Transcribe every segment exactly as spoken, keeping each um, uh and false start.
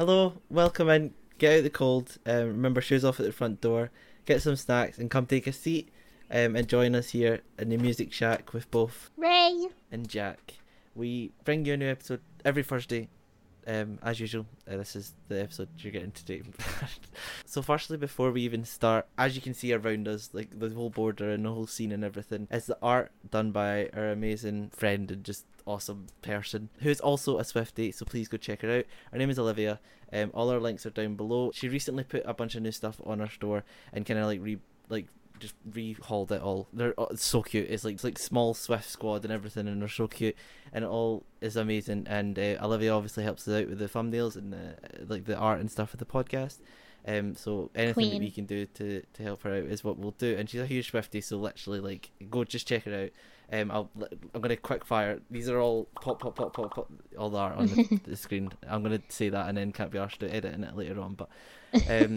hello, welcome in, get out of the cold, um, remember shoes off at the front door, get some snacks and come take a seat um, and join us here in the Music Shack with both Ray and Jack. We bring you a new episode every Thursday, um, as usual. Uh, this is the episode you're getting today. So firstly, before we even start, as you can see around us, like the whole border and the whole scene and everything, is the art done by our amazing friend and just awesome person who's also a Swiftie, so please go check her out. Her name is Olivia. Um, all our links are down below. She recently put a bunch of new stuff on her store and kind of like re like just rehauled it all. They're oh, it's so cute. It's like it's like small Swift squad and everything, and they're so cute, and it all is amazing. And uh, Olivia obviously helps us out with the thumbnails and the, like the art and stuff of the podcast. Um, so anything Queen. that we can do to, to help her out is what we'll do. And she's a huge Swiftie, so literally like go just check her out. Um, I'll I'm gonna quick fire. These are all pop pop pop pop pop. All the art on the, the screen. I'm gonna say that and then can't be arsed to editing it later on. But um,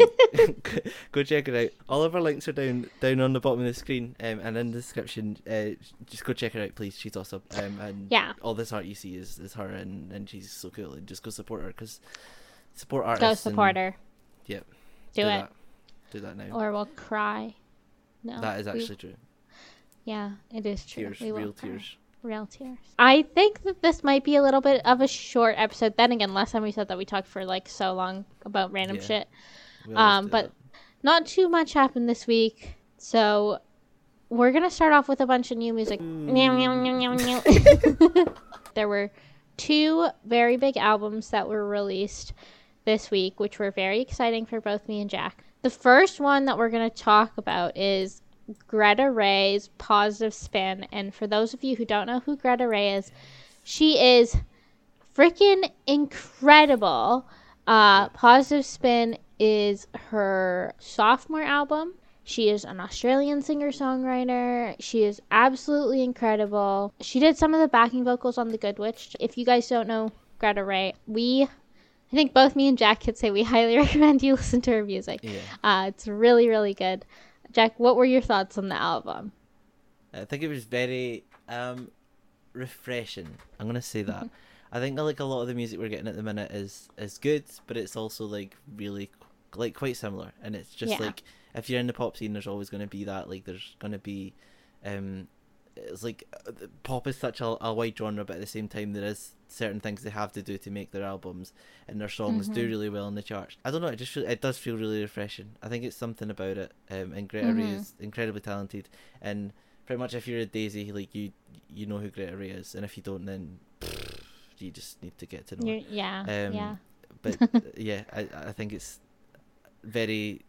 go check it out. All of our links are down down on the bottom of the screen um, and in the description. Uh, just go check her out, please. She's awesome. Um, and yeah. all this art you see is, is her, and, and she's so cool. And just go support her, because support artists. Go support and, her. Yep. Do, do it. That. Do that now. Or we'll cry. No. That is actually we... true. Yeah, it is true. Tears, real tears. Real tears. I think that this might be a little bit of a short episode. Then again, last time we said that we talked for like so long about random yeah, shit. Um, but that. Not too much happened this week. So we're going to start off with a bunch of new music. Mm. There were two very big albums that were released this week, which were very exciting for both me and Jack. The first one that we're going to talk about is Greta Ray's Positive Spin, and for those of you who don't know who Greta Ray is, she is freaking incredible. Uh, Positive Spin is her sophomore album. She is an Australian singer-songwriter. She is absolutely incredible. She did some of the backing vocals on The Good Witch. If you guys don't know Greta Ray, we... I think both me and Jack could say we highly recommend you listen to her music. Yeah. Uh, it's really, really good. Jack, what were your thoughts on the album? I think it was very um, refreshing. I'm going to say that. I think like a lot of the music we're getting at the minute is, is good, but it's also like really like quite similar. And it's just yeah. like if you're in the pop scene, there's always going to be that. Like there's going to be... Um, it's like pop is such a, a wide genre, but at the same time there is certain things they have to do to make their albums and their songs mm-hmm. do really well in the charts. I don't know, it just it does feel really refreshing. I think it's something about it, um, and Greta mm-hmm. Ray is incredibly talented, and pretty much if you're a daisy, like you you know who Greta Ray is, and if you don't, then pff, you just need to get to know her. yeah um, yeah but yeah I, I think it's very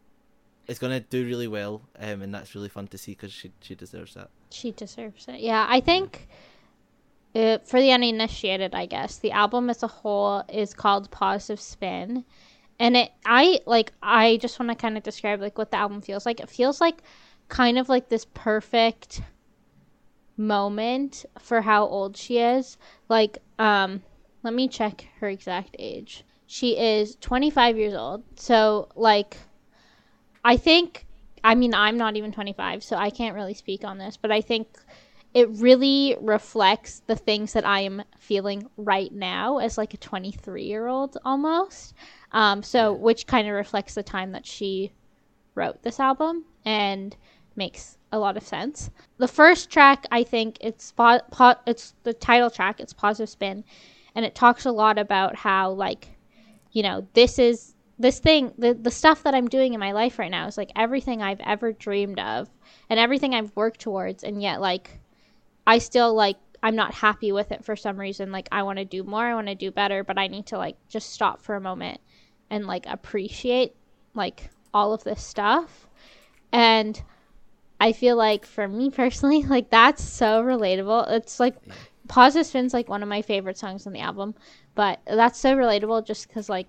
it's going to do really well, um, and that's really fun to see, because she, she deserves that. She deserves it. Yeah, I think uh, for the uninitiated, I guess, the album as a whole is called Positive Spin. And it, I, like, I just want to kind of describe, like, what the album feels like. It feels like kind of like this perfect moment for how old she is. Like, um, let me check her exact age. She is twenty-five years old. So, like... I think, I mean, I'm not even twenty-five, so I can't really speak on this, but I think it really reflects the things that I am feeling right now as like a twenty-three-year-old almost. Um, so, which kind of reflects the time that she wrote this album and makes a lot of sense. The first track, I think, it's po- po- it's the title track, it's Positive Spin, and it talks a lot about how, like, you know, this is, This thing, the, the stuff that I'm doing in my life right now is, like, everything I've ever dreamed of and everything I've worked towards. And yet, like, I still, like, I'm not happy with it for some reason. Like, I want to do more. I want to do better. But I need to, like, just stop for a moment and, like, appreciate, like, all of this stuff. And I feel like, for me personally, like, that's so relatable. It's, like, Positive Spin's, like, one of my favorite songs on the album. But that's so relatable just because, like,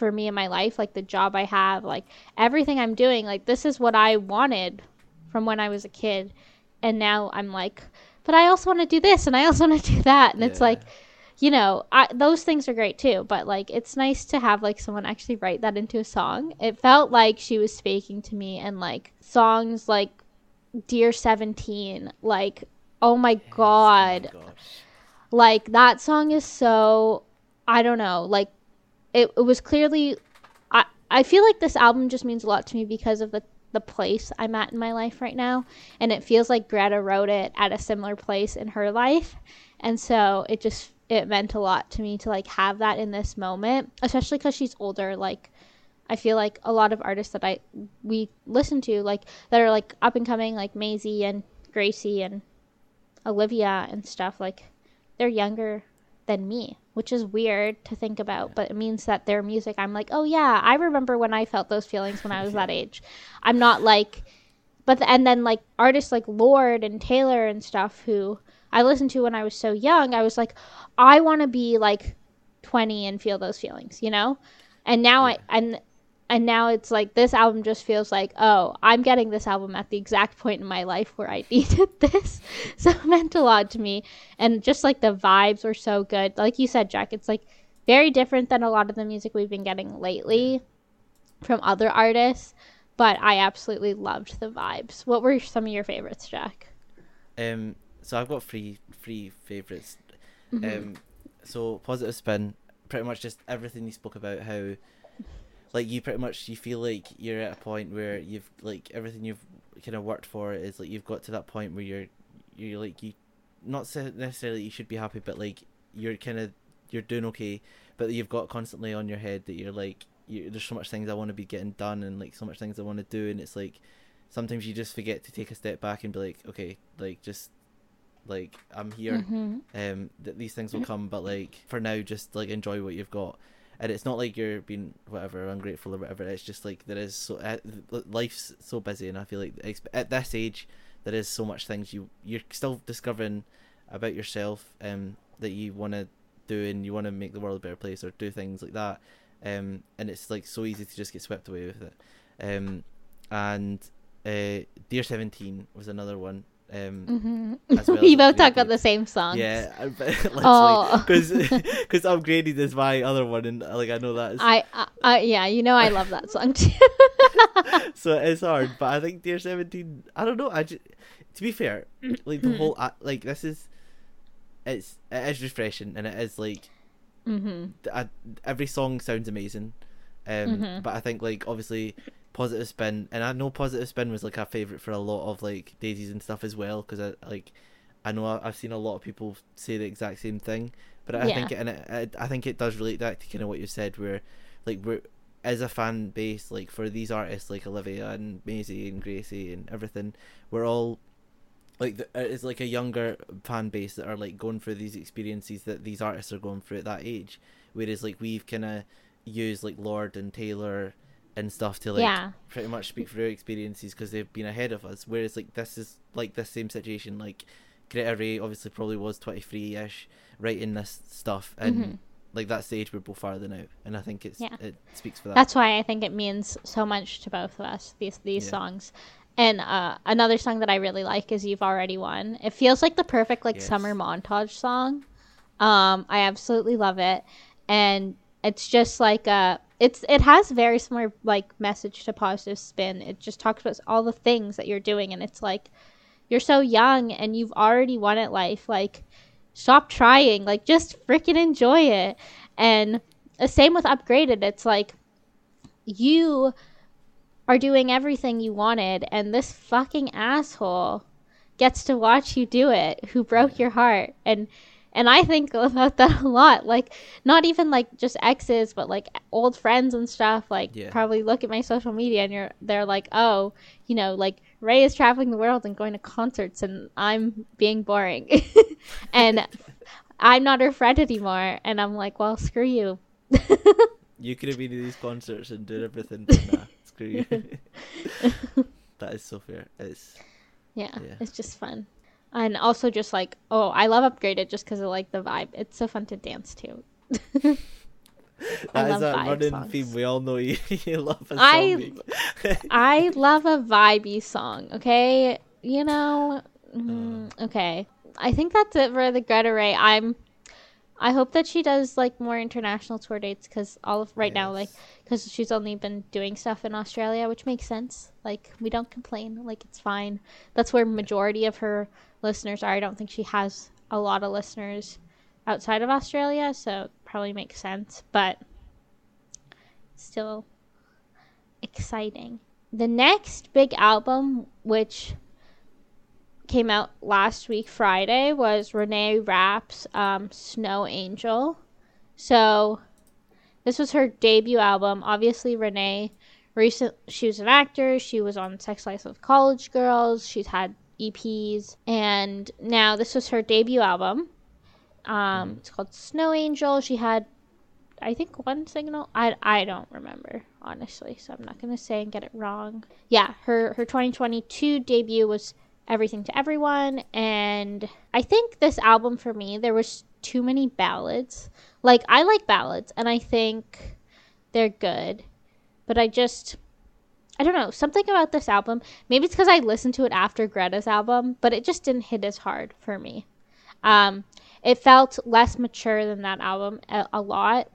for me in my life, like the job I have, like everything I'm doing, like this is what I wanted from when I was a kid, and now I'm like, but I also want to do this and I also want to do that, and yeah. it's like, you know, I, those things are great too, but like it's nice to have like someone actually write that into a song. It felt like she was speaking to me, and like songs like Dear seventeen, like oh my yes, god oh my like that song is so, I don't know, like it, it was clearly, I, I feel like this album just means a lot to me because of the, the place I'm at in my life right now. And it feels like Greta wrote it at a similar place in her life. And so it just, it meant a lot to me to like have that in this moment, especially because she's older. Like, I feel like a lot of artists that I, we listen to, like, that are like up and coming, like Maisie and Gracie and Olivia and stuff, like they're younger than me, which is weird to think about, but it means that their music, I'm like, oh yeah, I remember when I felt those feelings when I was that age. I'm not like, but the, and then like artists like Lorde and Taylor and stuff who I listened to when I was so young, I was like, I want to be like twenty and feel those feelings, you know? And now yeah. I and and now it's like this album just feels like, oh, I'm getting this album at the exact point in my life where I needed this. So it meant a lot to me. And just like the vibes were so good. Like you said, Jack, it's like very different than a lot of the music we've been getting lately from other artists. But I absolutely loved the vibes. What were some of your favorites, Jack? Um, so I've got three three favorites. Mm-hmm. Um, so Positive Spin, pretty much just everything you spoke about, how like you pretty much you feel like you're at a point where you've like everything you've kind of worked for is like you've got to that point where you're you're like you not necessarily you should be happy, but like you're kind of you're doing okay, but you've got constantly on your head that you're like you, there's so much things I want to be getting done and like so much things I want to do, and it's like sometimes you just forget to take a step back and be like, okay, like just like I'm here, mm-hmm. um that these things will come, but like for now just like enjoy what you've got. And it's not like you're being whatever ungrateful or whatever, it's just like there is so uh, life's so busy, and I feel like at this age there is so much things you you're still discovering about yourself um that you want to do, and you want to make the world a better place or do things like that, um and it's like so easy to just get swept away with it. um and uh Dear seventeen was another one. Um, mm-hmm. As well we as both upgraded. Talk about the same songs. Yeah, because oh. because Upgraded is my other one, and like I know that. Is... I, I, I yeah, you know I love that song too. So it's hard, but I think Dear seventeen. I don't know. I just, to be fair, like the whole like this is, it's it is refreshing, and it is like, mm-hmm. I, every song sounds amazing, um, mm-hmm. but I think like obviously. Positive Spin, and I know Positive Spin was like a favorite for a lot of like daisies and stuff as well, because I like I know I, I've seen a lot of people say the exact same thing, but I yeah. think it, and it, I think it does relate back to kind of what you said, where like we're as a fan base, like for these artists like Olivia and Maisie and Gracie and everything, we're all like the, it's like a younger fan base that are like going through these experiences that these artists are going through at that age, whereas like we've kind of used like Lorde and Taylor and stuff to like yeah. pretty much speak for their experiences because they've been ahead of us, whereas like this is like this same situation, like Greta Ray obviously probably was twenty-three ish writing this stuff, and mm-hmm. like that's the age we're both farther now, and I think it's yeah. it speaks for that. That's why I think it means so much to both of us, these these yeah. songs. And uh another song that I really like is You've Already Won. It feels like the perfect like yes. summer montage song. um I absolutely love it, and it's just like a It's it has very similar like message to Positive Spin. It just talks about all the things that you're doing, and it's like you're so young and you've already won at life. Like stop trying. Like just freaking enjoy it. And the same with Upgraded. It's like you are doing everything you wanted, and this fucking asshole gets to watch you do it, who broke your heart. And And I think about that a lot, like not even like just exes, but like old friends and stuff, like yeah. probably look at my social media and you're they're like, oh, you know, like Ray is traveling the world and going to concerts and I'm being boring and I'm not her friend anymore. And I'm like, well, screw you. You could have been to these concerts and done everything, but nah, screw you. That is so fair. It's yeah, yeah. It's just fun. And also just like, oh, I love Upgraded just because of like the vibe. It's so fun to dance to. That I is a running songs. Theme. We all know you, you love a I, song. I love a vibey song, okay? You know, mm, okay. I think that's it for the Greta Ray. I'm, I hope that she does like more international tour dates because all of right yes. now, like, because she's only been doing stuff in Australia, which makes sense. Like, we don't complain. Like, it's fine. That's where majority of her listeners are. I don't think she has a lot of listeners outside of Australia, so it probably makes sense. But so exciting. The next big album, which came out last week, Friday, was Renee Rapp's um, Snow Angel. So this was her debut album. Obviously, Renee, recent, she was an actor. She was on Sex Lives of College Girls. She's had E Ps. And now this was her debut album. Um, it's called Snow Angel. She had, I think, one single. I, I don't remember, honestly. So I'm not going to say and get it wrong. Yeah, her, her twenty twenty-two debut was Everything to Everyone. And I think this album, for me, there was too many ballads. Like, I like ballads, and I think they're good. But I just, I don't know, something about this album. Maybe it's because I listened to it after Greta's album, but it just didn't hit as hard for me. Um, it felt less mature than that album a, a lot.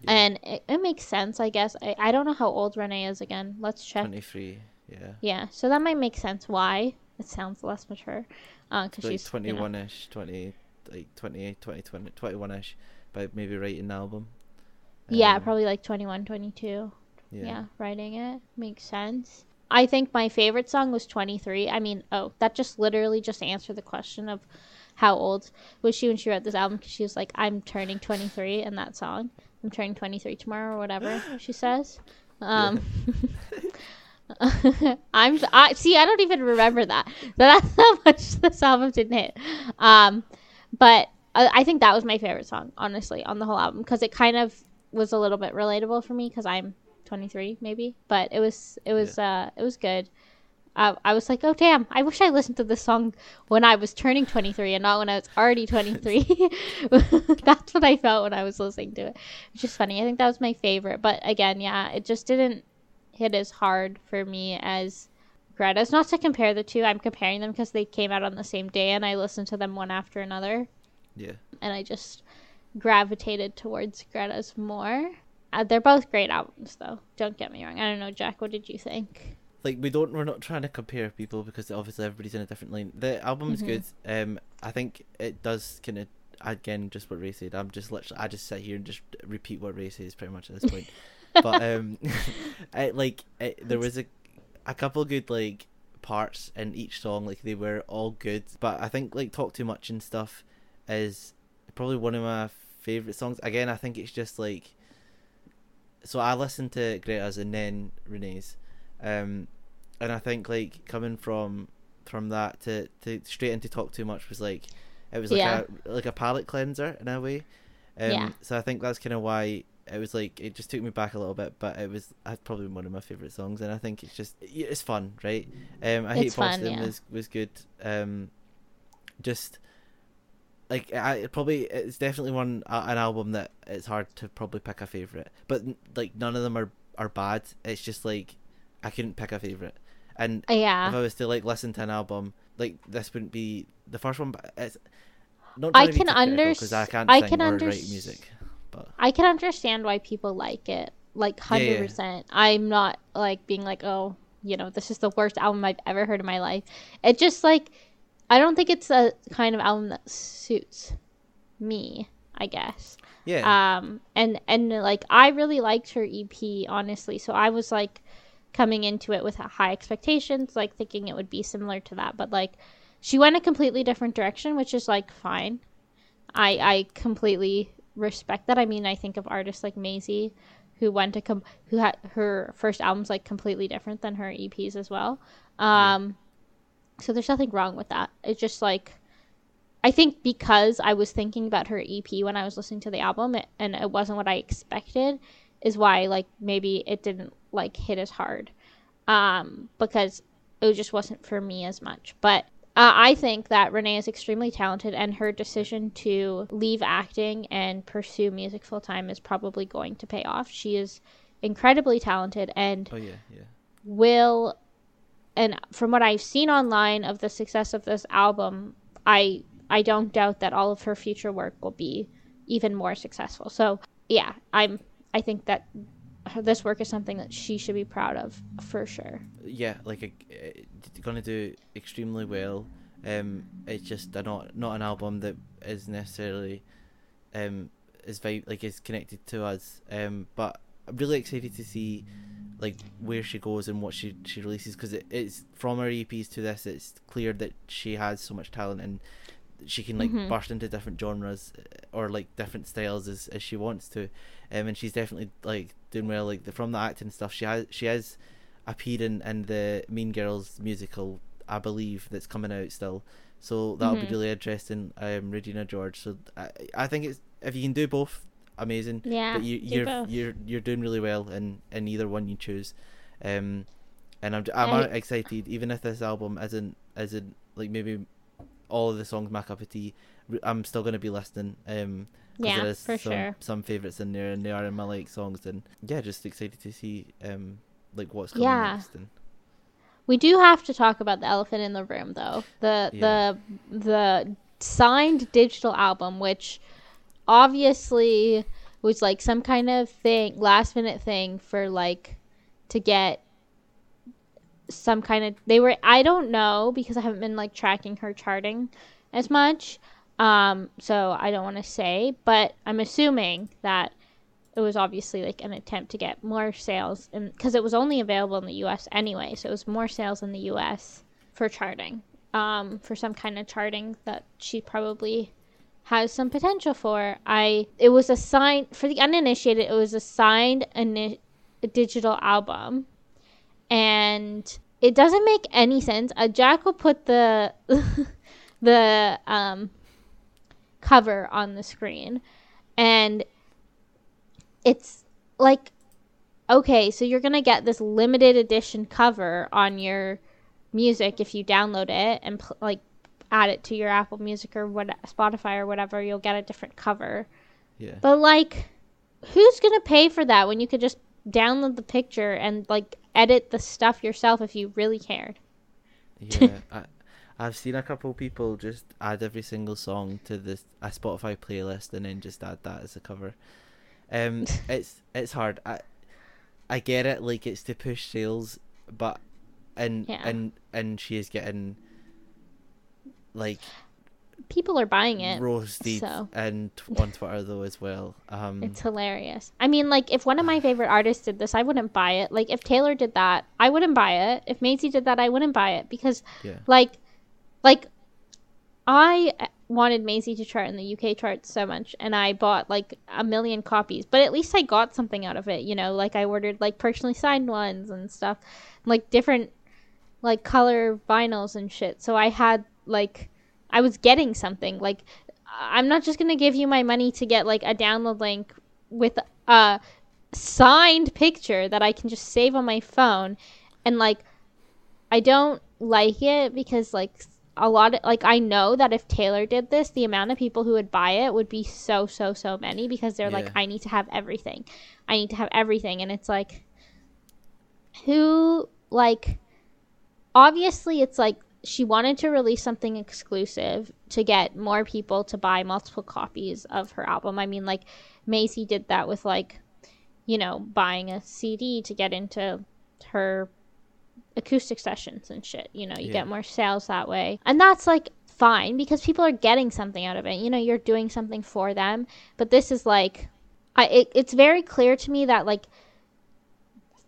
Yeah. And it, it makes sense, I guess. I, I don't know how old Renee is again. Let's check. twenty-three, yeah. Yeah, so that might make sense why it sounds less mature. Uh, cause like she's twenty-one-ish, you know, twenty, like twenty-eight, twenty, twenty, twenty-one-ish, by maybe writing an album. Um, yeah, probably like twenty-one, twenty-two. Yeah. yeah, writing it makes sense. I think my favorite song was twenty-three. I mean, oh, that just literally just answered the question of how old was she when she wrote this album, because she was like, I'm turning twenty-three in that song. I'm turning twenty-three tomorrow or whatever she says. Um, yeah. I'm I, see, I don't even remember that. That's how much this album didn't hit. Um, but I, I think that was my favorite song, honestly, on the whole album, because it kind of was a little bit relatable for me because I'm twenty-three maybe, but it was it was yeah. uh it was good. uh, I was like, oh damn, I wish I listened to this song when I was turning twenty-three and not when I was already twenty-three. That's what I felt when I was listening to it, which is funny. I think that was my favorite, but again, yeah, it just didn't hit as hard for me as Greta's. Not to compare the two, I'm comparing them because they came out on the same day and I listened to them one after another. Yeah, and I just gravitated towards Greta's more. Uh, they're both great albums, though. Don't get me wrong. I don't know, Jack, what did you think? Like, we don't, we're not trying to compare people because obviously everybody's in a different lane. The album is mm-hmm. good. Um, I think it does kind of, again, just what Ray said. I'm just literally, I just sit here and just repeat what Ray says pretty much at this point. But, um, I, like, it, there was a, a couple good, like, parts in each song. Like, they were all good. But I think, like, Talk Too Much and stuff is probably one of my favourite songs. Again, I think it's just, like, so I listened to Greta's and then Renee's, um, and I think like coming from from that to, to straight into Talk Too Much was like, it was like yeah. a like a palate cleanser in a way. Um, yeah. So I think that's kind of why it was like, it just took me back a little bit, but it was probably one of my favorite songs, and I think it's just it's fun, right? Um, I it's hate fun, Boston yeah. was was good. Um, just. Like I probably it's definitely one uh, an album that it's hard to probably pick a favorite, but like none of them are, are bad. It's just like I couldn't pick a favorite, and yeah. if I was to like listen to an album, like this wouldn't be the first one. But it's not. I can understand. I can't I sing can under- or write music. But I can understand why people like it. Like hundred yeah, yeah. percent. I'm not like being like, oh, you know, this is the worst album I've ever heard in my life. It just like. I don't think it's a kind of album that suits me, I guess. Yeah. Um, and, and, like, I really liked her E P, honestly. So I was, like, coming into it with high expectations, like, thinking it would be similar to that. But, like, she went a completely different direction, which is, like, fine. I I completely respect that. I mean, I think of artists like Maisie, who went to com- who had her first album's, like, completely different than her E Ps as well. Um, yeah. So there's nothing wrong with that. It's just like, I think because I was thinking about her E P when I was listening to the album, it, and it wasn't what I expected, is why like maybe it didn't like hit as hard, um, because it just wasn't for me as much. But uh, I think that Renee is extremely talented, and her decision to leave acting and pursue music full time is probably going to pay off. She is incredibly talented, and oh, yeah, yeah. will. And from what I've seen online of the success of this album, I I don't doubt that all of her future work will be even more successful. So yeah, I'm I think that this work is something that she should be proud of for sure. Yeah, like uh, gonna do extremely well. Um, it's just a not not an album that is necessarily um is vi- like is connected to us. Um, but really excited to see like where she goes and what she, she releases, because it, it's from her E Ps to this, it's clear that she has so much talent and she can like mm-hmm. burst into different genres or like different styles as, as she wants to, um, and she's definitely like doing well, like the, from the acting stuff she has she has appeared in, in the Mean Girls musical, I believe, that's coming out still, so that'll mm-hmm. be really interesting. um, Regina George, so I, I think it's, if you can do both, amazing. Yeah, but you, you're both. you're you're doing really well in, in either one you choose, um, and I'm I'm I... excited, even if this album isn't isn't like maybe all of the songs my cup of tea, I'm still going to be listening, um, yeah, there is for some, sure. some favourites in there, and they are in my like songs, and yeah, just excited to see um like what's coming yeah. next. And we do have to talk about the elephant in the room though, the yeah. the the signed digital album, which obviously was like some kind of thing, last minute thing for like to get some kind of, they were, I don't know, because I haven't been like tracking her charting as much, um so I don't want to say, but I'm assuming that it was obviously like an attempt to get more sales, and because it was only available in the U S anyway, so it was more sales in the U S for charting, um for some kind of charting that she probably has some potential for. I it was a sign for the uninitiated, it was a signed ini- a digital album. And it doesn't make any sense. Uh, Jackal put the the um, cover on the screen, and it's like, okay, so you're gonna get this limited edition cover on your music if you download it and pl- like add it to your Apple Music or what Spotify or whatever. You'll get a different cover. Yeah. But like, who's gonna pay for that when you could just download the picture and like edit the stuff yourself if you really cared? Yeah, I, I've seen a couple people just add every single song to this a Spotify playlist and then just add that as a cover. Um, it's it's hard. I I get it, like it's to push sales, but and yeah. and and she is getting like people are buying it roasted so. And on Twitter though as well, um it's hilarious. I mean, like if one of my favorite artists did this, I wouldn't buy it. Like if Taylor did that, I wouldn't buy it. If Maisie did that, I wouldn't buy it, because yeah. like like I wanted Maisie to chart in the U K charts so much, and I bought like a million copies, but at least I got something out of it, you know, like I ordered like personally signed ones and stuff, like different like color vinyls and shit, so I had like I was getting something. Like, I'm not just going to give you my money to get, like, a download link with a signed picture that I can just save on my phone. And, like, I don't like it because, like, a lot of, like, I know that if Taylor did this, the amount of people who would buy it would be so, so, so many, because they're yeah. like, I need to have everything. I need to have everything. And it's like, who, like, obviously it's like, she wanted to release something exclusive to get more people to buy multiple copies of her album. I mean, like, Maisie did that with, like, you know, buying a C D to get into her acoustic sessions and shit. You know, you yeah. get more sales that way. And that's, like, fine, because people are getting something out of it. You know, you're doing something for them. But this is, like, I, it, it's very clear to me that, like,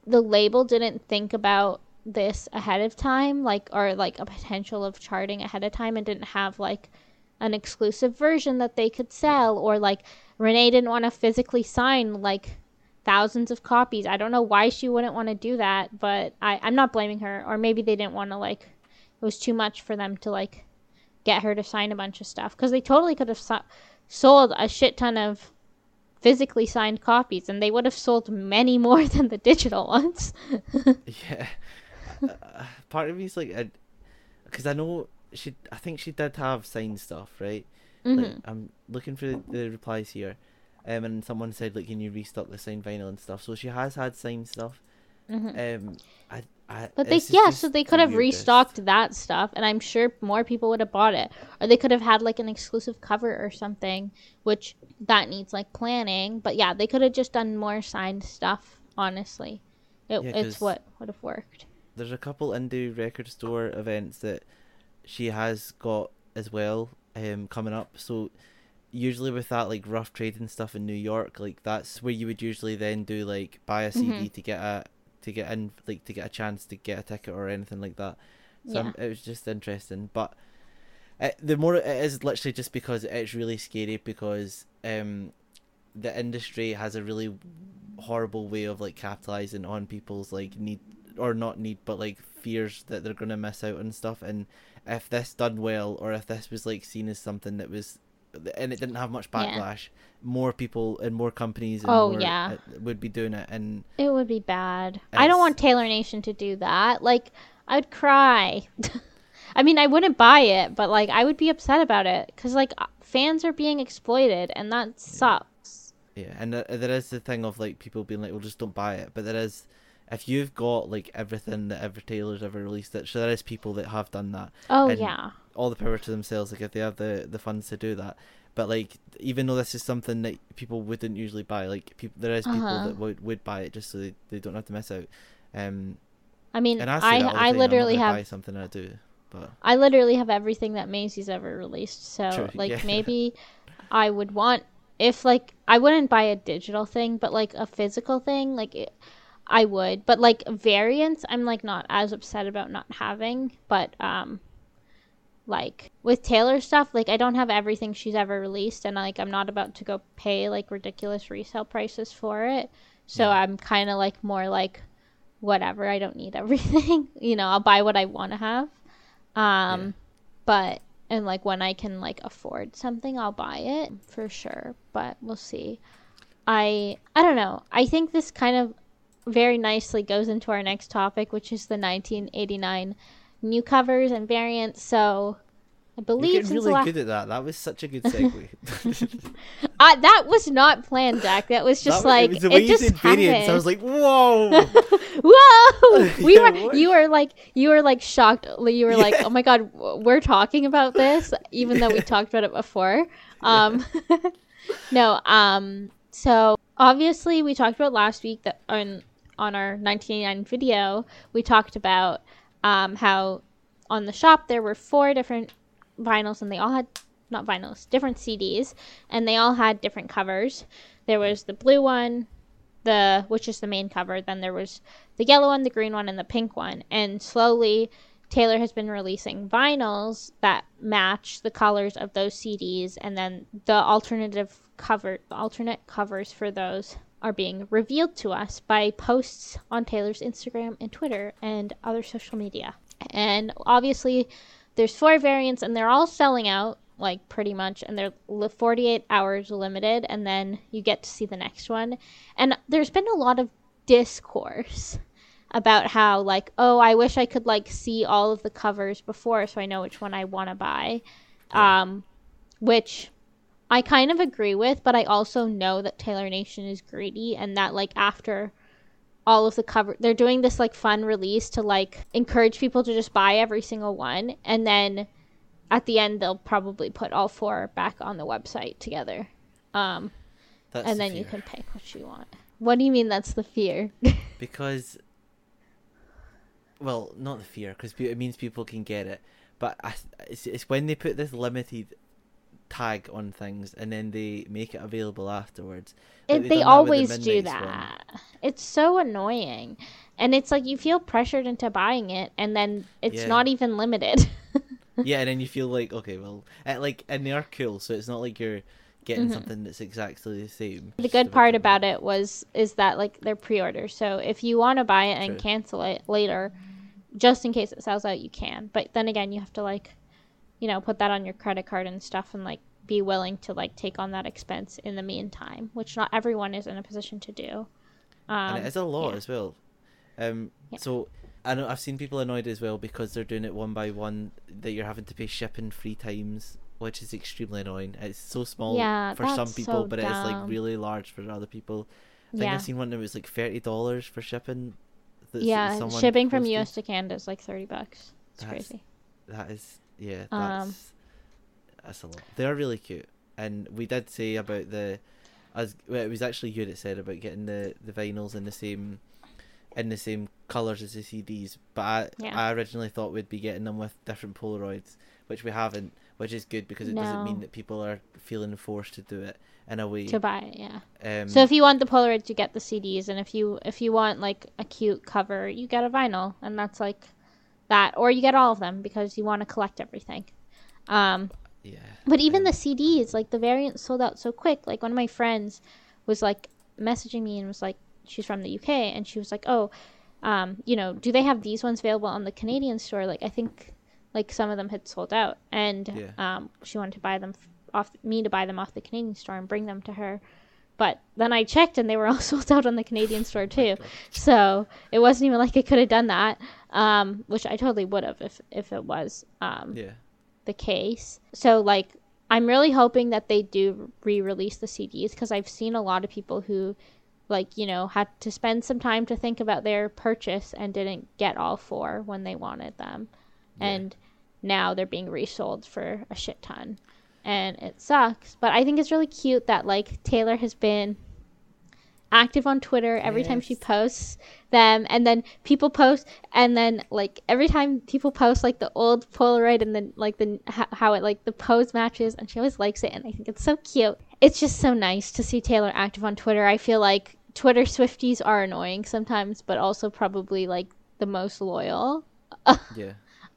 the label didn't think about this ahead of time, like, or like a potential of charting ahead of time, and didn't have like an exclusive version that they could sell, or like Renee didn't want to physically sign like thousands of copies. I don't know why she wouldn't want to do that, but I, I'm not blaming her. Or maybe they didn't want to, like, it was too much for them to like get her to sign a bunch of stuff, because they totally could have so- sold a shit ton of physically signed copies, and they would have sold many more than the digital ones. Yeah. Uh, part of me is like, because I, I know she, I think she did have signed stuff, right? Mm-hmm. Like, I'm looking for the, the replies here, um, and someone said like, can you restock the signed vinyl and stuff? So she has had signed stuff. Mm-hmm. Um, I, I, but they, yeah, so they could have restocked that stuff, and I'm sure more people would have bought it, or they could have had like an exclusive cover or something, which that needs like planning. But yeah, they could have just done more signed stuff. Honestly, it, yeah, it's what would have worked. There's a couple indie record store events that she has got as well, um, coming up. So usually with that, like, rough trade and stuff in New York, like, that's where you would usually then do, like, buy a C D mm-hmm. to get a to get in, like, to get a chance to get a ticket or anything like that. So yeah. It was just interesting, but it, the more it is literally just because it's really scary, because um the industry has a really horrible way of, like, capitalizing on people's, like, need or not need, but, like, fears that they're gonna miss out on stuff. And if this done well, or if this was, like, seen as something that was, and it didn't have much backlash, yeah. more people and more companies and oh more, yeah it, would be doing it, and it would be bad. I don't want Taylor Nation to do that. Like, I would cry. I mean, I wouldn't buy it, but, like, I would be upset about it, because, like, fans are being exploited, and that sucks. Yeah, and uh, there is the thing of, like, people being like, well, just don't buy it. But there is, if you've got, like, everything that ever Taylor's ever released, that so there is people that have done that. Oh, and yeah. All the power to themselves, like, if they have the, the funds to do that. But, like, even though this is something that people wouldn't usually buy, like, people, there is uh-huh. people that would, would buy it just so they, they don't have to miss out. Um, I mean, and I I, I thing, literally have buy something I do, but I literally have everything that Maisie's ever released. So True, like yeah. maybe I would want, if, like, I wouldn't buy a digital thing, but, like, a physical thing, like, it, I would. But, like, variants, I'm, like, not as upset about not having. But um, like, with Taylor stuff, like, I don't have everything she's ever released, and, like, I'm not about to go pay, like, ridiculous resale prices for it. So yeah. I'm kind of, like, more like, whatever, I don't need everything. You know, I'll buy what I want to have. Um yeah. But, and, like, when I can, like, afford something, I'll buy it for sure. But we'll see. I I don't know. I think this kind of very nicely goes into our next topic, which is the nineteen eighty-nine new covers and variants. So I believe You're getting really la- good at that. That was such a good segue. uh, that was not planned, Zach. That was just that was, like it, was the way it you just said variants, I was like, whoa, whoa. We yeah, were. What? You were like, you were like shocked. You were yeah. like, oh my god, we're talking about this, even yeah. though we talked about it before. Um, yeah. no. Um. So obviously, we talked about last week that on on our nineteen eighty-nine video, we talked about um how on the shop there were four different vinyls, and they all had not vinyls different C Ds, and they all had different covers. There was the blue one, the which is the main cover, then there was the yellow one, the green one, and the pink one. And slowly Taylor has been releasing vinyls that match the colors of those C Ds, and then the alternative cover the alternate covers for those are being revealed to us by posts on Taylor's Instagram and Twitter and other social media. And obviously there's four variants, and they're all selling out, like, pretty much, and they're forty-eight hours limited, and then you get to see the next one. And there's been a lot of discourse about how, like, oh, I wish I could, like, see all of the covers before so I know which one I want to buy, yeah. um, which I kind of agree with, but I also know that Taylor Nation is greedy, and that, like, after all of the cover, they're doing this, like, fun release to, like, encourage people to just buy every single one, and then at the end they'll probably put all four back on the website together, um that's and the then fear. You can pick what you want. What do you mean that's the fear? Because, well, not the fear, because it means people can get it, but I, it's, it's when they put this limited tag on things and then they make it available afterwards. Like, it, they always that the do that one. It's so annoying, and it's like you feel pressured into buying it, and then it's yeah. not even limited. Yeah, and then you feel like, okay, well, like, and they are cool, so it's not like you're getting mm-hmm. something that's exactly the same. The good part about it was is that, like, they're pre-order, so if you want to buy it and True. Cancel it later just in case it sells out, you can. But then again, you have to, like, you know, put that on your credit card and stuff, and, like, be willing to, like, take on that expense in the meantime, which not everyone is in a position to do. Um, and it is a lot yeah. as well. Um, yeah. So I know I've seen people annoyed as well because they're doing it one by one, that you're having to pay shipping three times, which is extremely annoying. It's so small yeah, for some people, so but it's, like, really large for other people. I think yeah. I've seen one that was, like, thirty dollars for shipping. Yeah, shipping from U S to Canada is, like, thirty bucks. It's that's, crazy. That is... yeah that's um, that's a lot. They are really cute, and we did say about the as well, it was actually you that said about getting the the vinyls in the same in the same colors as the C Ds, but I, yeah. I originally thought we'd be getting them with different Polaroids, which we haven't. which is good because it no. doesn't mean that people are feeling forced to do it in a way. To buy it, yeah. Um, so if you want the Polaroid, you get the C Ds, and if you if you want like a cute cover, you get a vinyl, and that's like that, or you get all of them because you want to collect everything. Um, yeah. But even um, the C Ds, like the variants sold out so quick. Like one of my friends was like messaging me and was like, she's from the U K, and she was like, oh, um, you know, do they have these ones available on the Canadian store? Like I think. Like some of them had sold out, and yeah. um, she wanted to buy them f- off me to buy them off the Canadian store and bring them to her. But then I checked, and they were all sold out on the Canadian store too. So it wasn't even like I could have done that, um, which I totally would have if if it was um, yeah. the case. So like I'm really hoping that they do re-release the C Ds, because I've seen a lot of people who, like, you know, had to spend some time to think about their purchase and didn't get all four when they wanted them, yeah. and now they're being resold for a shit ton, and it sucks. But I think it's really cute that like Taylor has been active on Twitter every yes. time she posts them, and then people post, and then like every time people post like the old Polaroid and then like the how it like the pose matches, and she always likes it, and I think it's so cute. It's just so nice to see Taylor active on Twitter. I feel like Twitter Swifties are annoying sometimes, but also probably like the most loyal. Yeah.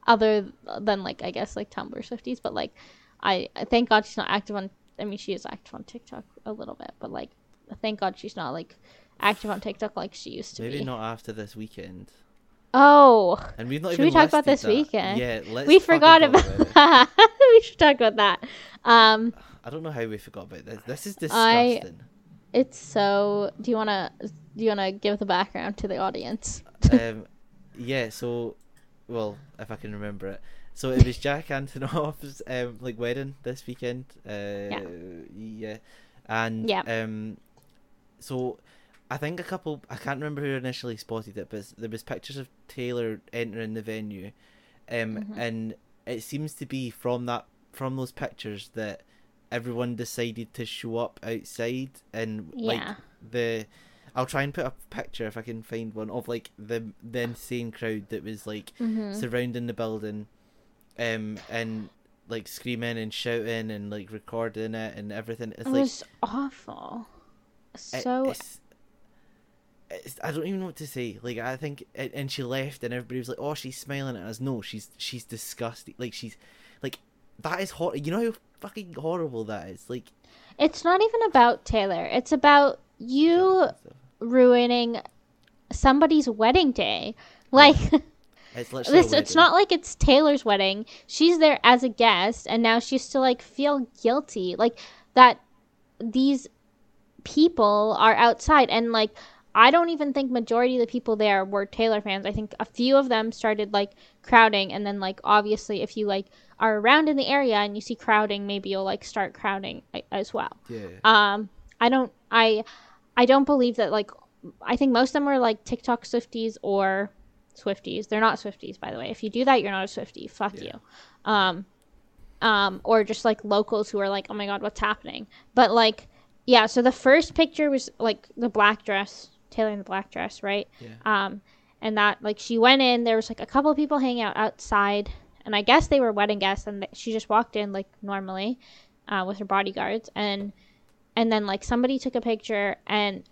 Other than, like, I guess, like, Tumblr Swifties. But, like, I, I thank God she's not active on... I mean, she is active on TikTok a little bit. But, like, thank God she's not, like, active on TikTok like she used to Maybe be. Maybe not after this weekend. Oh. And we've not should even we talk about this that. weekend? Yeah, let's We forgot about, about that. We should talk about that. Um, I don't know how we forgot about this. This is disgusting. I, it's so... Do you want to do you want to give the background to the audience? um, yeah, so... Well, if I can remember it. So it was Jack Antonoff's um, like wedding this weekend. Uh, yeah. yeah. And yeah. Um, so I think a couple, I can't remember who initially spotted it, but there was pictures of Taylor entering the venue. Um, mm-hmm. And it seems to be from that, from those pictures that everyone decided to show up outside. And yeah. like the, I'll try and put a picture if I can find one of like the the insane crowd that was like mm-hmm. surrounding the building, um, and like screaming and shouting and like recording it and everything. It's it like was awful. So it, it's, it's, I don't even know what to say. Like I think, it, and she left, and everybody was like, "Oh, she's smiling at us." No, she's she's disgusting. Like she's like that is hor- you know how fucking horrible that is. Like it's not even about Taylor. It's about you ruining somebody's wedding day. Like it's, this, it's not like it's Taylor's wedding. She's there as a guest, and now she's to like feel guilty like that these people are outside. And like I don't even think majority of the people there were Taylor fans. I think a few of them started like crowding, and then like obviously if you like are around in the area and you see crowding, maybe you'll like start crowding as well. Yeah. um I don't I I don't believe that, like, I think most of them were, like, TikTok Swifties or Swifties. They're not Swifties, by the way. If you do that, you're not a Swiftie. Fuck yeah. you. Um, um, or just, like, locals who are like, oh, my God, what's happening? But, like, yeah, so the first picture was, like, the black dress, Taylor in the black dress, right? Yeah. Um, and that, like, she went in. There was, like, a couple of people hanging out outside. And I guess they were wedding guests. And she just walked in, like, normally uh, with her bodyguards. And... And then, like, somebody took a picture, and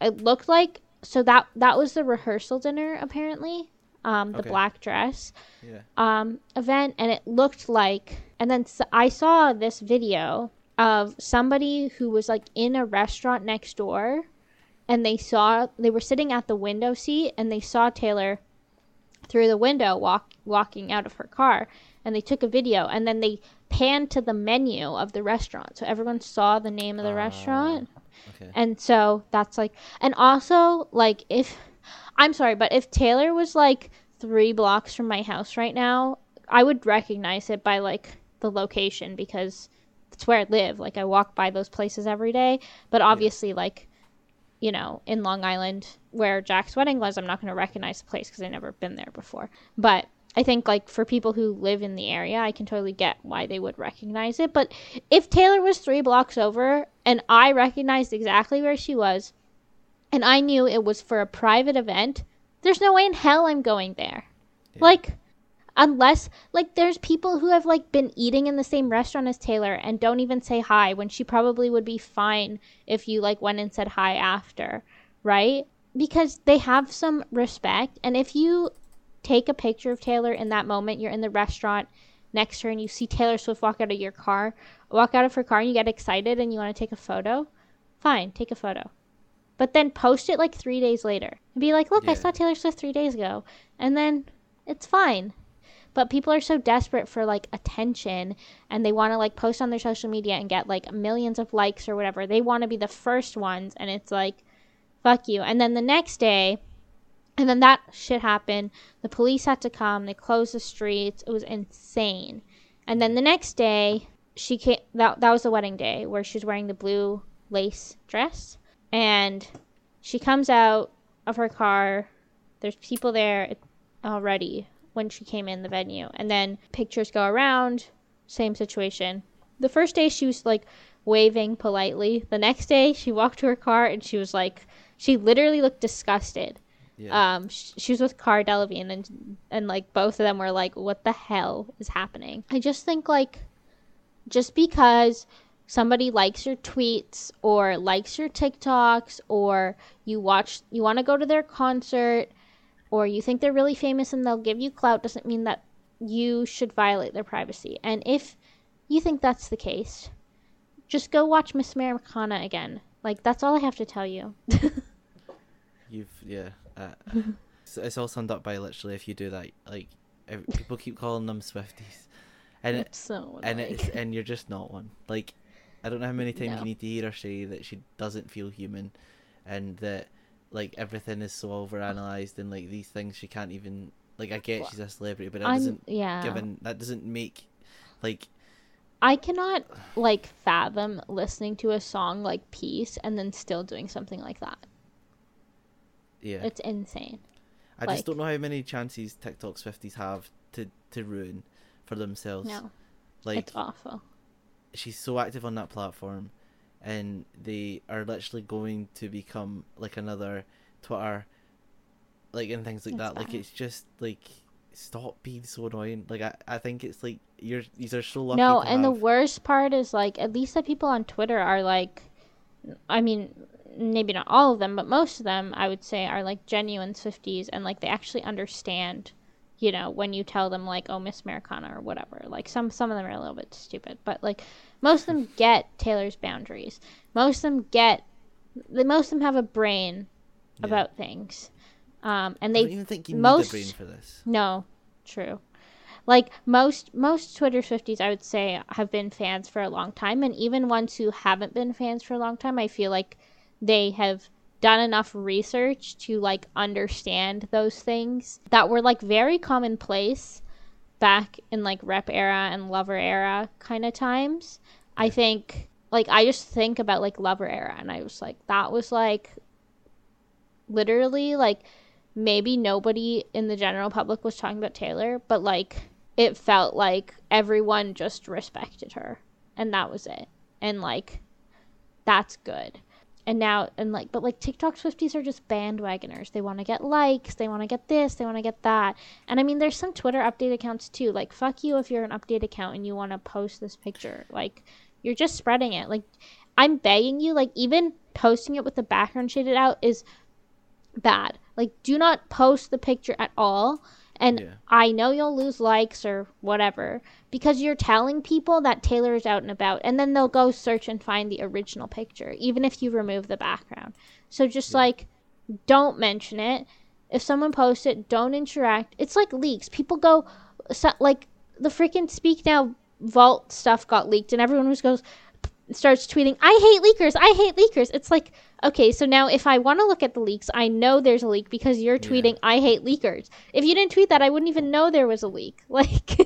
it looked like... So that that was the rehearsal dinner, apparently. Um, the okay. black dress yeah. um, event. And it looked like... And then so I saw this video of somebody who was, like, in a restaurant next door. And they saw... They were sitting at the window seat, and they saw Taylor through the window walk, walking out of her car. And they took a video, and then they... panned to the menu of the restaurant, so everyone saw the name of the uh, restaurant. Okay. And so that's like, and also like, if I'm sorry, but if Taylor was like three blocks from my house right now, I would recognize it by like the location, because it's where I live. Like I walk by those places every day. But obviously yeah. like, you know, in Long Island where Jack's wedding was, I'm not going to recognize the place because I've never been there before. But I think, like, for people who live in the area, I can totally get why they would recognize it. But if Taylor was three blocks over and I recognized exactly where she was and I knew it was for a private event, there's no way in hell I'm going there. Yeah. Like, Unless, like, there's people who have, like, been eating in the same restaurant as Taylor and don't even say hi, when she probably would be fine if you, like, went and said hi after, right? Because they have some respect. And if you take a picture of Taylor in that moment, you're in the restaurant next to her and you see Taylor Swift walk out of your car, walk out of her car and you get excited and you want to take a photo, fine, take a photo. But then post it, like, three days later. And be like, look, yeah. I saw Taylor Swift three days ago. And then it's fine. But people are so desperate for, like, attention, and they want to, like, post on their social media and get, like, millions of likes or whatever. They want to be the first ones, and it's like, fuck you. And then the next day, and then that shit happened. The police had to come. They closed the streets. It was insane. And then the next day, she came, that, that was the wedding day where she's wearing the blue lace dress. And she comes out of her car. There's people there already when she came in the venue, and then pictures go around, same situation. The first day she was like waving politely. The next day she walked to her car and she was like, she literally looked disgusted. Yeah. Um, she, she was with Cara Delevingne, and and like both of them were like, what the hell is happening? I just think, like, just because somebody likes your tweets or likes your TikToks, or you watch, you want to go to their concert, or you think they're really famous and they'll give you clout, doesn't mean that you should violate their privacy. And if you think that's the case, just go watch Miss Americana again. Like, that's all I have to tell you. You've, yeah. Uh, it's, it's all summed up by literally, if you do that, like, every, people keep calling them Swifties. And it's it, so and like. it's And you're just not one. Like, I don't know how many times no. you need to hear her say that she doesn't feel human, and that, like, everything is so overanalyzed, and, like, these things she can't even, like, I get she's a celebrity, but it I'm, doesn't yeah. given that doesn't make, like, I cannot, like, fathom listening to a song like Peace and then still doing something like that. Yeah, it's insane. I like, just don't know how many chances TikTok Swifties have to to ruin for themselves. No, like, it's awful. She's so active on that platform, and they are literally going to become like another Twitter, like, and things like it's that bad. Like, it's just like, stop being so annoying. Like, I, I think it's like, you're these are so lucky no to and have. The worst part is, like, at least the people on Twitter are like, I mean, maybe not all of them, but most of them, I would say, are like genuine Swifties, and like they actually understand, you know, when you tell them like, oh, Miss Americana or whatever, like some some of them are a little bit stupid, but like most of them get Taylor's boundaries. Most of them get, the most of them have a brain yeah. about things. Um, and they I don't even think you most, need a brain for this. No, true. Like most most Twitter Swifties, I would say, have been fans for a long time, and even ones who haven't been fans for a long time, I feel like they have done enough research to like understand those things that were like very commonplace back in like rep era and lover era kind of times. I think like I just think about like lover era, and I was like, that was like literally like maybe nobody in the general public was talking about Taylor, but like it felt like everyone just respected her, and that was it, and like that's good. And now, and like, but like TikTok Swifties are just bandwagoners. They want to get likes. They want to get this. They want to get that. And I mean, there's some Twitter update accounts too. Like, fuck you if you're an update account and you want to post this picture. Like, you're just spreading it. Like, I'm begging you, like, even posting it with the background shaded out is bad. Like, do not post the picture at all. And yeah. I know you'll lose likes or whatever because you're telling people that Taylor is out and about, and then they'll go search and find the original picture, even if you remove the background. So just yeah. like, don't mention it. If someone posts it, don't interact. It's like leaks. People go, so, like the freaking Speak Now vault stuff got leaked, and everyone just goes, starts tweeting, I hate leakers, I hate leakers. It's like, okay, so now if I want to look at the leaks, I know there's a leak because you're tweeting, yeah. I hate leakers. If you didn't tweet that, I wouldn't even know there was a leak. Like,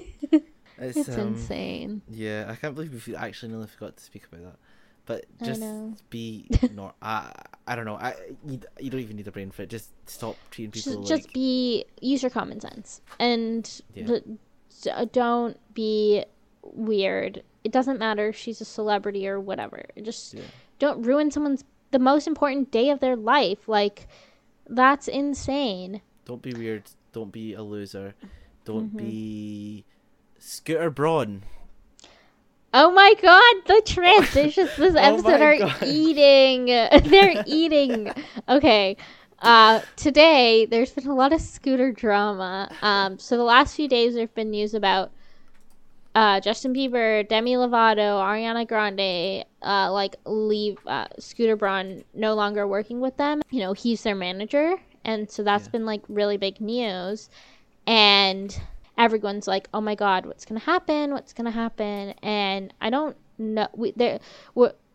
it's, it's um, insane. Yeah, I can't believe we actually nearly forgot to speak about that. But just be, nor I, I don't know, I you, you don't even need a brain for it. Just stop treating people just, like... Just be, use your common sense. And yeah. d- don't be weird. It doesn't matter if she's a celebrity or whatever. Just yeah. don't ruin someone's the most important day of their life. Like, that's insane. Don't be weird. Don't be a loser. Don't mm-hmm. be Scooter Braun. Oh my god, the transitions this episode oh are god. eating. They're eating. Okay. Uh, today, there's been a lot of Scooter drama. Um, so the last few days, there have been news about uh, Justin Bieber, Demi Lovato, Ariana Grande, uh, like, leave uh, Scooter Braun no longer working with them. You know, he's their manager. And so that's yeah. been, like, really big news. And everyone's like, oh my god, what's gonna happen, what's gonna happen, and I don't know, we, there,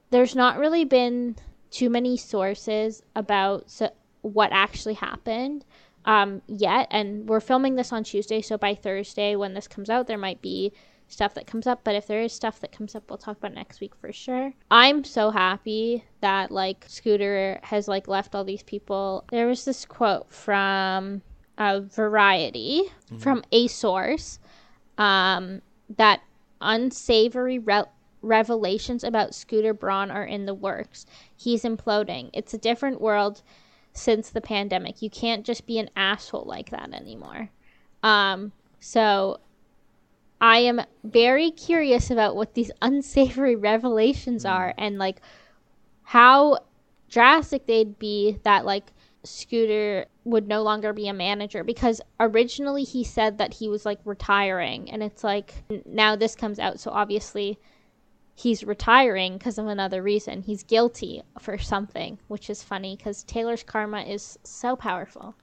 there's not really been too many sources about so, what actually happened um, yet, and we're filming this on Tuesday, so by Thursday when this comes out, there might be stuff that comes up, but if there is stuff that comes up, we'll talk about next week for sure. I'm so happy that, like, Scooter has, like, left all these people. There was this quote from... Uh, Variety mm-hmm. from a source um, that unsavory re- revelations about Scooter Braun are in the works. He's imploding. It's a different world since the pandemic. You can't just be an asshole like that anymore. Um, so I am very curious about what these unsavory revelations mm-hmm. are, and, like, how drastic they'd be that, like, Scooter would no longer be a manager, because originally he said that he was, like, retiring, and it's like, now this comes out, so obviously he's retiring because of another reason. He's guilty for something, which is funny because Taylor's karma is so powerful.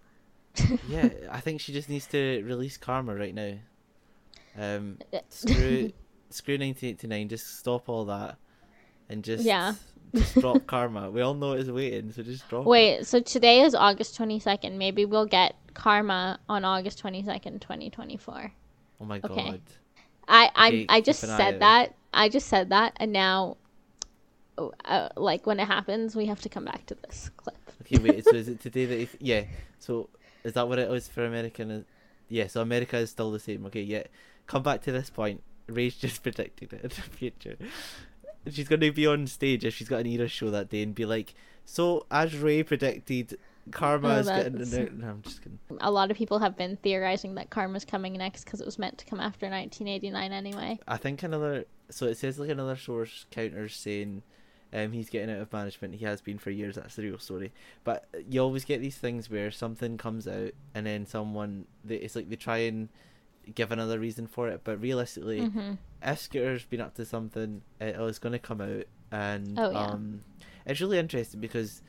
Yeah, I think she just needs to release karma right now. Um, screw screw nineteen eighty-nine, just stop all that and just yeah just drop karma. We all know it is waiting, so just drop Wait, it. So today is August twenty-second. Maybe we'll get karma on August twenty-second, twenty twenty-four. Oh my god. Okay. I I okay, I just said that. I just said that, and now uh, like, when it happens, we have to come back to this clip. Okay, wait, so is it today that it, yeah. So is that what it was for American? Yeah, so America is still the same. Okay, yeah. Come back to this point. Ray's just predicted it in the future. She's going to be on stage if she's got an era show that day and be like, so as Ray predicted, karma oh, is getting... No, I'm just kidding. A lot of people have been theorizing that karma's coming next because it was meant to come after nineteen eighty-nine anyway. I think another... So it says, like, another source counters saying um, he's getting out of management. He has been for years. That's the real story. But you always get these things where something comes out and then someone... They, it's like they try and give another reason for it, but realistically... Mm-hmm. If Scooter's been up to something, it was going to come out, and oh, yeah. um, it's really interesting because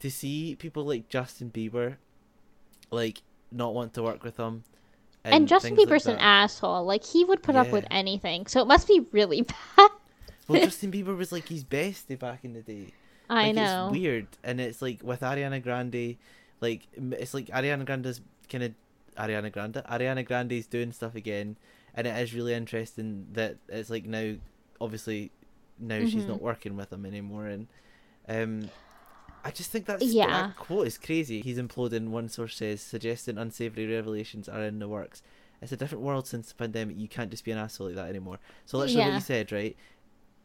to see people like Justin Bieber, like, not want to work with him, and, and Justin Bieber's like an asshole. Like, he would put yeah. up with anything, so it must be really bad. Well, Justin Bieber was, like, his bestie back in the day. I like, know. It's weird, and it's like with Ariana Grande, like it's like Ariana Grande's kind of Ariana Grande. Ariana Grande's doing stuff again. And it is really interesting that it's like now, obviously, now mm-hmm. she's not working with him anymore. And um, I just think that's, yeah. that quote is crazy. He's imploding, one source says, suggesting unsavory revelations are in the works. It's a different world since the pandemic. You can't just be an asshole like that anymore. So literally yeah. what you said, right?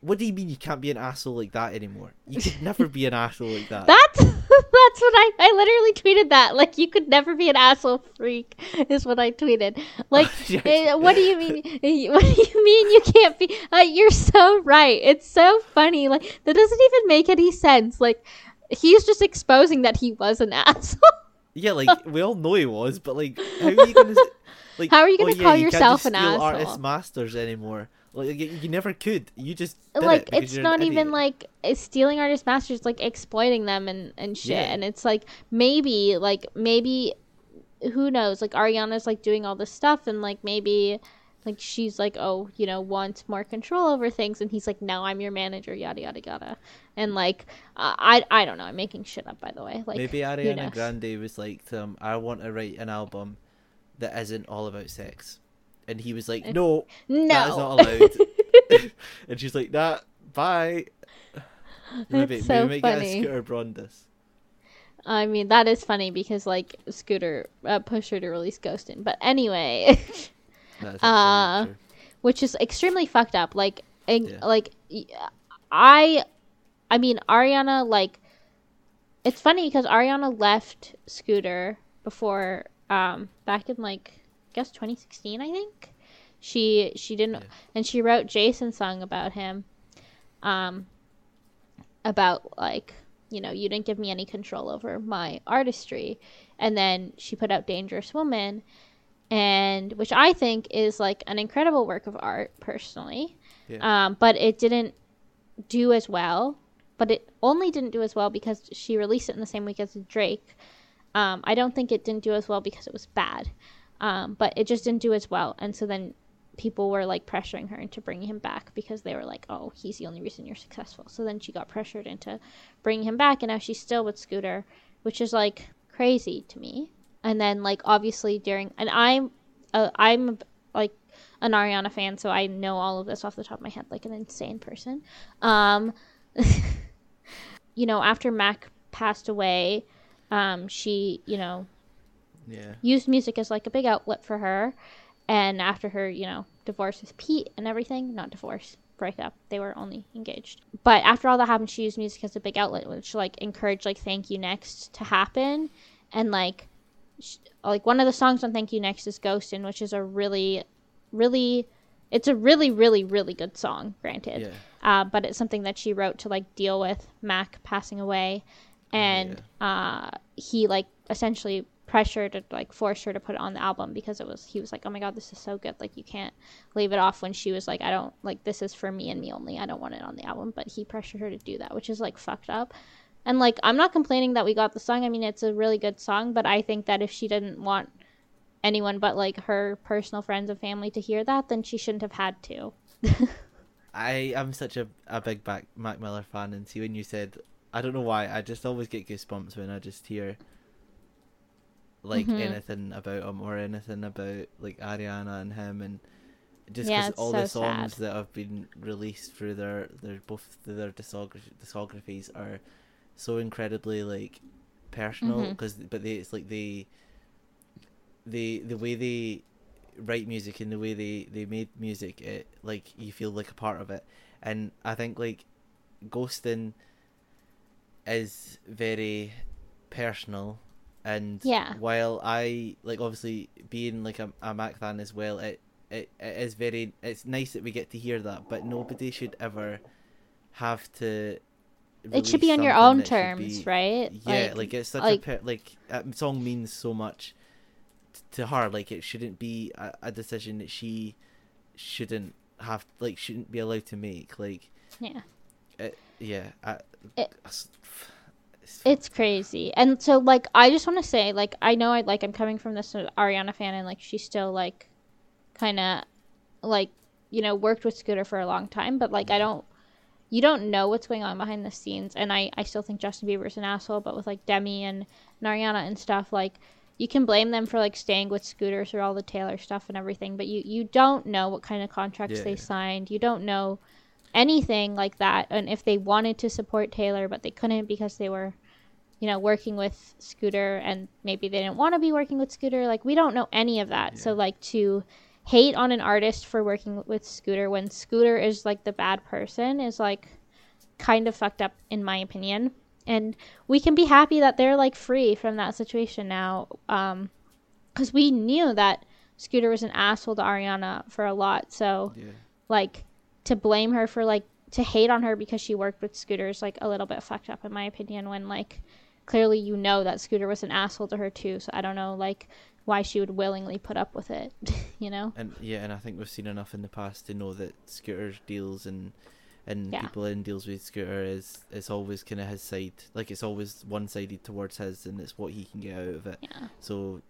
What do you mean you can't be an asshole like that anymore? You could never be an asshole like that. That's... That's what I, I literally tweeted that. Like, you could never be an asshole freak is what I tweeted. Like, yes. what do you mean? What do you mean you can't be? Uh, you're so right. It's so funny. Like, that doesn't even make any sense. Like, he's just exposing that he was an asshole. Yeah, like, we all know he was, but, like, how are you going to... Like, how are you going to oh, call yeah, yourself you can't just an steal asshole? Artist masters anymore. Like, you, you never could. You just did like it it's not even like stealing artist masters, like exploiting them and, and shit. Yeah. And it's like maybe like maybe who knows? Like Ariana's like doing all this stuff, and like maybe like she's like, oh, you know, wants more control over things, and he's like, no, I'm your manager, yada yada yada. And like uh, I I don't know. I'm making shit up, by the way. Like maybe Ariana Grande was like, um, I want to write an album that isn't all about sex, and he was like, no, no, that is not allowed. And she's like, nah, bye. Maybe, so maybe we might get a Scooter Braun this. I mean, that is funny because like Scooter uh, pushed her to release Ghostin', but anyway, uh, which is extremely fucked up. Like, and, yeah. like I, I mean, Ariana, like, it's funny because Ariana left Scooter before, um, back in like guess twenty sixteen, I think. She she didn't, yeah. And she wrote Jason's song about him, um, about like, you know, you didn't give me any control over my artistry. And then she put out Dangerous Woman, and which I think is like an incredible work of art personally, yeah. um, but it didn't do as well. But it only didn't do as well because she released it in the same week as Drake. Um, I don't think it didn't do as well because it was bad, um, but it just didn't do as well. And so then people were like pressuring her into bringing him back because they were like, oh, he's the only reason you're successful. So then she got pressured into bringing him back, and now she's still with Scooter, which is like crazy to me. And then like obviously during, and I'm, uh, I'm like an Ariana fan, so I know all of this off the top of my head, like an insane person. Um, you know, after Mac passed away, um, she, you know, yeah. used music as like a big outlet for her. And after her, you know, divorce with Pete and everything, not divorce, breakup, they were only engaged. But after all that happened, she used music as a big outlet, which like encouraged like Thank You Next to happen. And like, she, like one of the songs on Thank You Next is Ghostin', which is a really, really, it's a really, really, really good song, granted. Yeah. Uh, but it's something that she wrote to like deal with Mac passing away, and yeah. uh, he like essentially pressured and like forced her to put it on the album because it was he was like, oh my god, this is so good, like you can't leave it off, when she was like, I don't like this is for me and me only, I don't want it on the album. But he pressured her to do that, which is like fucked up. And like I'm not complaining that we got the song. I mean, it's a really good song, but I think that if she didn't want anyone but like her personal friends and family to hear that, then she shouldn't have had to. I am such a, a big back, Mac Miller fan, and see when you said, I don't know why, I just always get goosebumps when I just hear like mm-hmm. anything about him or anything about like Ariana and him, and just because yeah, all so the songs sad. That have been released through their, their both through their discography, discographies are so incredibly like personal, because mm-hmm. but they it's like they they the way they write music and the way they they made music, it like you feel like a part of it. And I think like Ghostin' is very personal, and yeah. while I like obviously being like a, a Mac fan as well, it, it it is very it's nice that we get to hear that, but nobody should ever have to. It should be on your own terms, be, right? Yeah, like, like it's such like, a like that song means so much to her, like it shouldn't be a, a decision that she shouldn't have, like shouldn't be allowed to make, like yeah it, yeah I, it, I, it's, it's crazy. And so like I just want to say like I know I like I'm coming from this Ariana fan, and like she still like kind of like, you know, worked with Scooter for a long time, but like yeah. I don't you don't know what's going on behind the scenes. And I I still think Justin Bieber is an asshole, but with like Demi and, and Ariana and stuff, like you can blame them for like staying with Scooter through all the Taylor stuff and everything, but you, you don't know what kind of contracts yeah, they yeah. signed. You don't know anything like that. And if they wanted to support Taylor, but they couldn't because they were, you know, working with Scooter, and maybe they didn't want to be working with Scooter. Like, we don't know any of that. Yeah. So like to hate on an artist for working with Scooter when Scooter is like the bad person is like kind of fucked up in my opinion. And we can be happy that they're, like, free from that situation now. Um, because we knew that Scooter was an asshole to Ariana for a lot. So, yeah. like, to blame her for, like, to hate on her because she worked with Scooter is, like, a little bit fucked up in my opinion. When, like, clearly you know that Scooter was an asshole to her, too. So I don't know, like, why she would willingly put up with it, you know? And yeah, and I think we've seen enough in the past to know that Scooter's deals and... and yeah. people in deals with Scooter is it's always kind of his side, like it's always one-sided towards his, and it's what he can get out of it. Yeah. So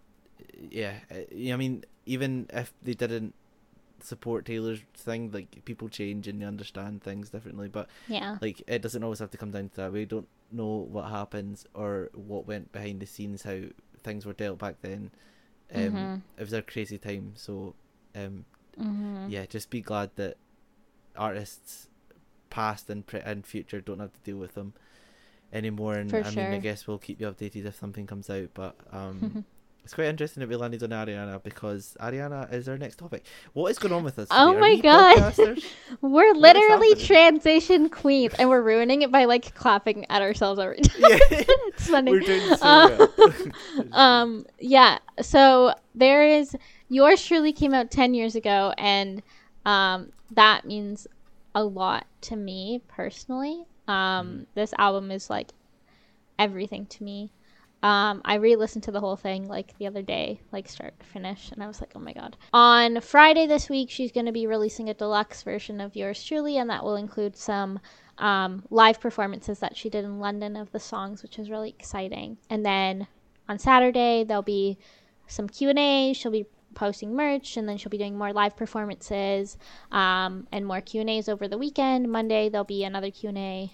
yeah, I mean, even if they didn't support Taylor's thing, like people change and they understand things differently, but yeah, like it doesn't always have to come down to that. We don't know what happens or what went behind the scenes, how things were dealt back then. Um, mm-hmm. It was a crazy time, so um, mm-hmm. yeah, just be glad that artists past and pre- and future don't have to deal with them anymore. And For I sure. mean, I guess we'll keep you updated if something comes out, but um it's quite interesting that we landed on Ariana, because Ariana is our next topic. What is going on with us today? Oh my we god we're what literally transition queens, and we're ruining it by like clapping at ourselves every time. Yeah. It's funny. We're doing so um, well. um yeah so there is Yours Truly came out ten years ago, and um, that means a lot to me personally. Um, this album is like everything to me. Um, I re-listened to the whole thing like the other day, like start to finish, and I was like, oh my god. On Friday this week, she's going to be releasing a deluxe version of Yours Truly, and that will include some um, live performances that she did in London of the songs, which is really exciting. And then on Saturday, there'll be some Q and A. She'll be posting merch, and then she'll be doing more live performances um, and more Q and A's over the weekend. Monday, there'll be another Q and A,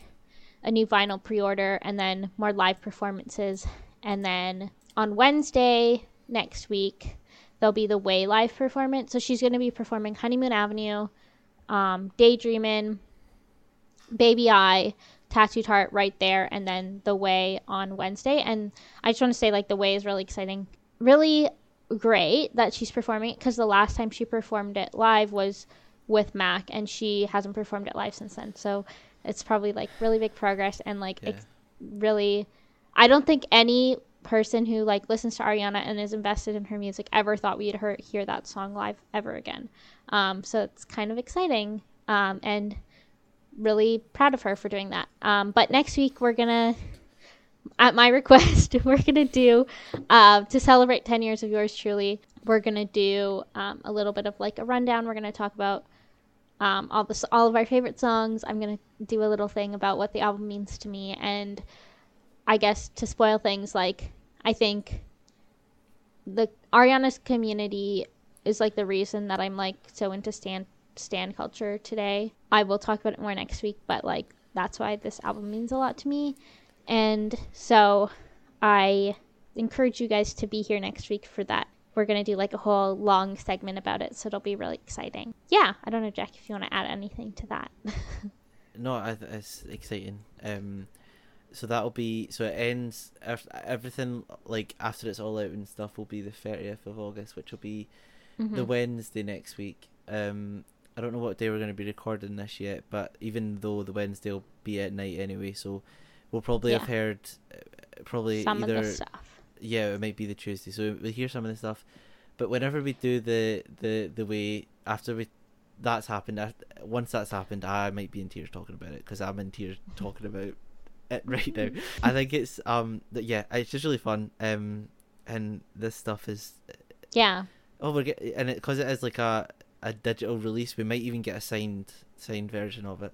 a new vinyl pre-order, and then more live performances. And then on Wednesday next week, there'll be the Way live performance. So she's going to be performing Honeymoon Avenue, um, Daydreamin', Baby Eye, Tattoo Tart right there, and then the Way on Wednesday. And I just want to say, like, the Way is really exciting. Really great that she's performing it, because the last time she performed it live was with Mac, and she hasn't performed it live since then. So it's probably, like, really big progress, and, like, yeah. it's really... I don't think any person who like listens to Ariana and is invested in her music ever thought we'd hear, hear that song live ever again. Um, so it's kind of exciting, um, and really proud of her for doing that. Um, but next week we're going to, at my request, we're going to do, uh, to celebrate ten years of Yours Truly, we're going to do um, a little bit of like a rundown. We're going to talk about um, all, the, all of our favorite songs. I'm going to do a little thing about what the album means to me, and I guess to spoil things, like, I think the Ariana's community is like the reason that I'm like so into stan stan culture today. I will talk about it more next week, but like that's why this album means a lot to me. And so I encourage you guys to be here next week for that. We're gonna do like a whole long segment about it, so it'll be really exciting. Yeah, I don't know, Jack, if you want to add anything to that. No, I th- it's exciting. Um, so that'll be, so it ends, everything like after it's all out and stuff will be the thirtieth of August, which will be mm-hmm. the Wednesday next week. um I don't know what day we're going to be recording this yet, but even though the Wednesday will be at night anyway, so we'll probably yeah. have heard uh, probably some either, of the stuff. Yeah, it might be the Tuesday, so we'll hear some of the stuff. But whenever we do the the the way after we that's happened I, once that's happened I might be in tears talking about it, because I'm in tears talking about it right now. I think it's um yeah it's just really fun, um and this stuff is yeah oh we're get, and it because it is like a a digital release, we might even get a signed signed version of it.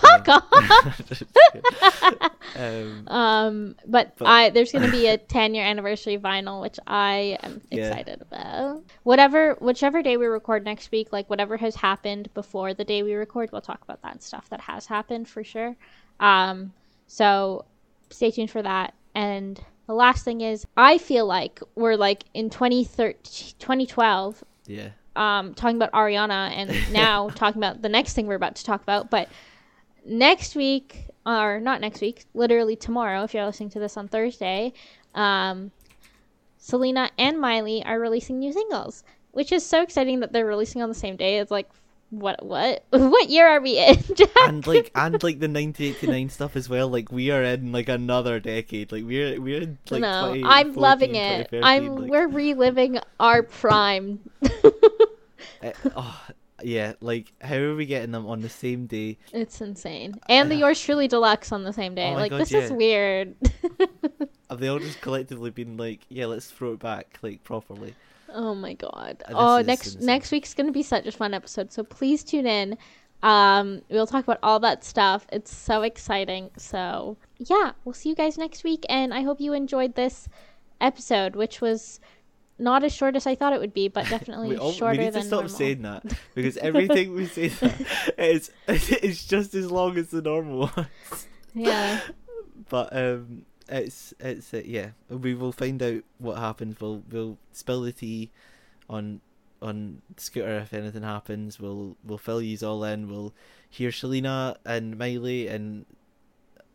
Fuck um, off. um, um but, but I there's gonna be a ten year anniversary vinyl, which I am yeah. excited about. Whatever whichever day we record next week, like whatever has happened before the day we record, we'll talk about that stuff that has happened for sure. um So stay tuned for that. And the last thing is, I feel like we're like in twenty thirteen, twenty twelve yeah. um, talking about Ariana, and now talking about the next thing we're about to talk about. But next week, or not next week, literally tomorrow, if you're listening to this on Thursday, um, Selena and Miley are releasing new singles, which is so exciting that they're releasing on the same day. It's like, What what what year are we in, Jack? And like and like the nineteen eighty-nine stuff as well. Like we are in like another decade. Like we're we're in like no, twenty, I'm fourteen, loving it. I'm like... we're reliving our prime. uh, oh, yeah, like how are we getting them on the same day? It's insane. And the uh, Yours Truly Deluxe on the same day. Oh like God, this yeah. is weird. Have they all just collectively been like, yeah, let's throw it back like properly? Oh my god. Oh, oh next insane. Next week's going to be such a fun episode, so please tune in. Um, we'll talk about all that stuff. It's so exciting. So, yeah, we'll see you guys next week, and I hope you enjoyed this episode, which was not as short as I thought it would be, but definitely we all, shorter than normal. We need to stop normal. saying that, because everything we say that is it's just as long as the normal ones. Yeah. But, um... it's it's uh, yeah we will find out what happens. We'll we'll spill the tea on on Scooter if anything happens. We'll we'll fill yous all in. We'll hear Selena and Miley, and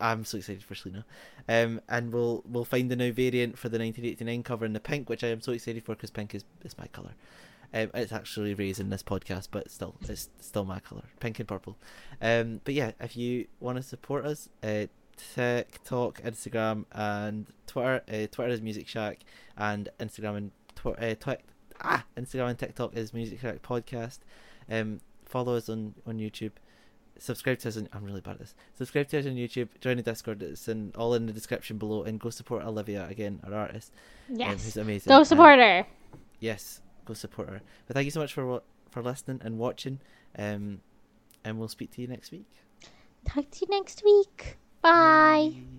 I'm so excited for Selena, um and we'll we'll find the new variant for the nineteen eighty-nine cover in the pink, which I am so excited for, because pink is, is my color. Um, it's actually Ray's in this podcast, but still, it's still my color, pink and purple. Um but yeah, if you want to support us, uh TikTok, Instagram, and Twitter. Uh, Twitter is Music Shack, and Instagram and Twitter. Uh, twi- ah, Instagram and TikTok is Music Shack Podcast. Um, follow us on, on YouTube. Subscribe to us on, I'm really bad at this. Subscribe to us on YouTube. Join the Discord. It's in, all in the description below. And go support Olivia again, our artist. Yes. Um, who's amazing. Go support and, her. Yes, go support her. But thank you so much for for listening and watching. Um, and we'll speak to you next week. Talk to you next week. Bye. Bye.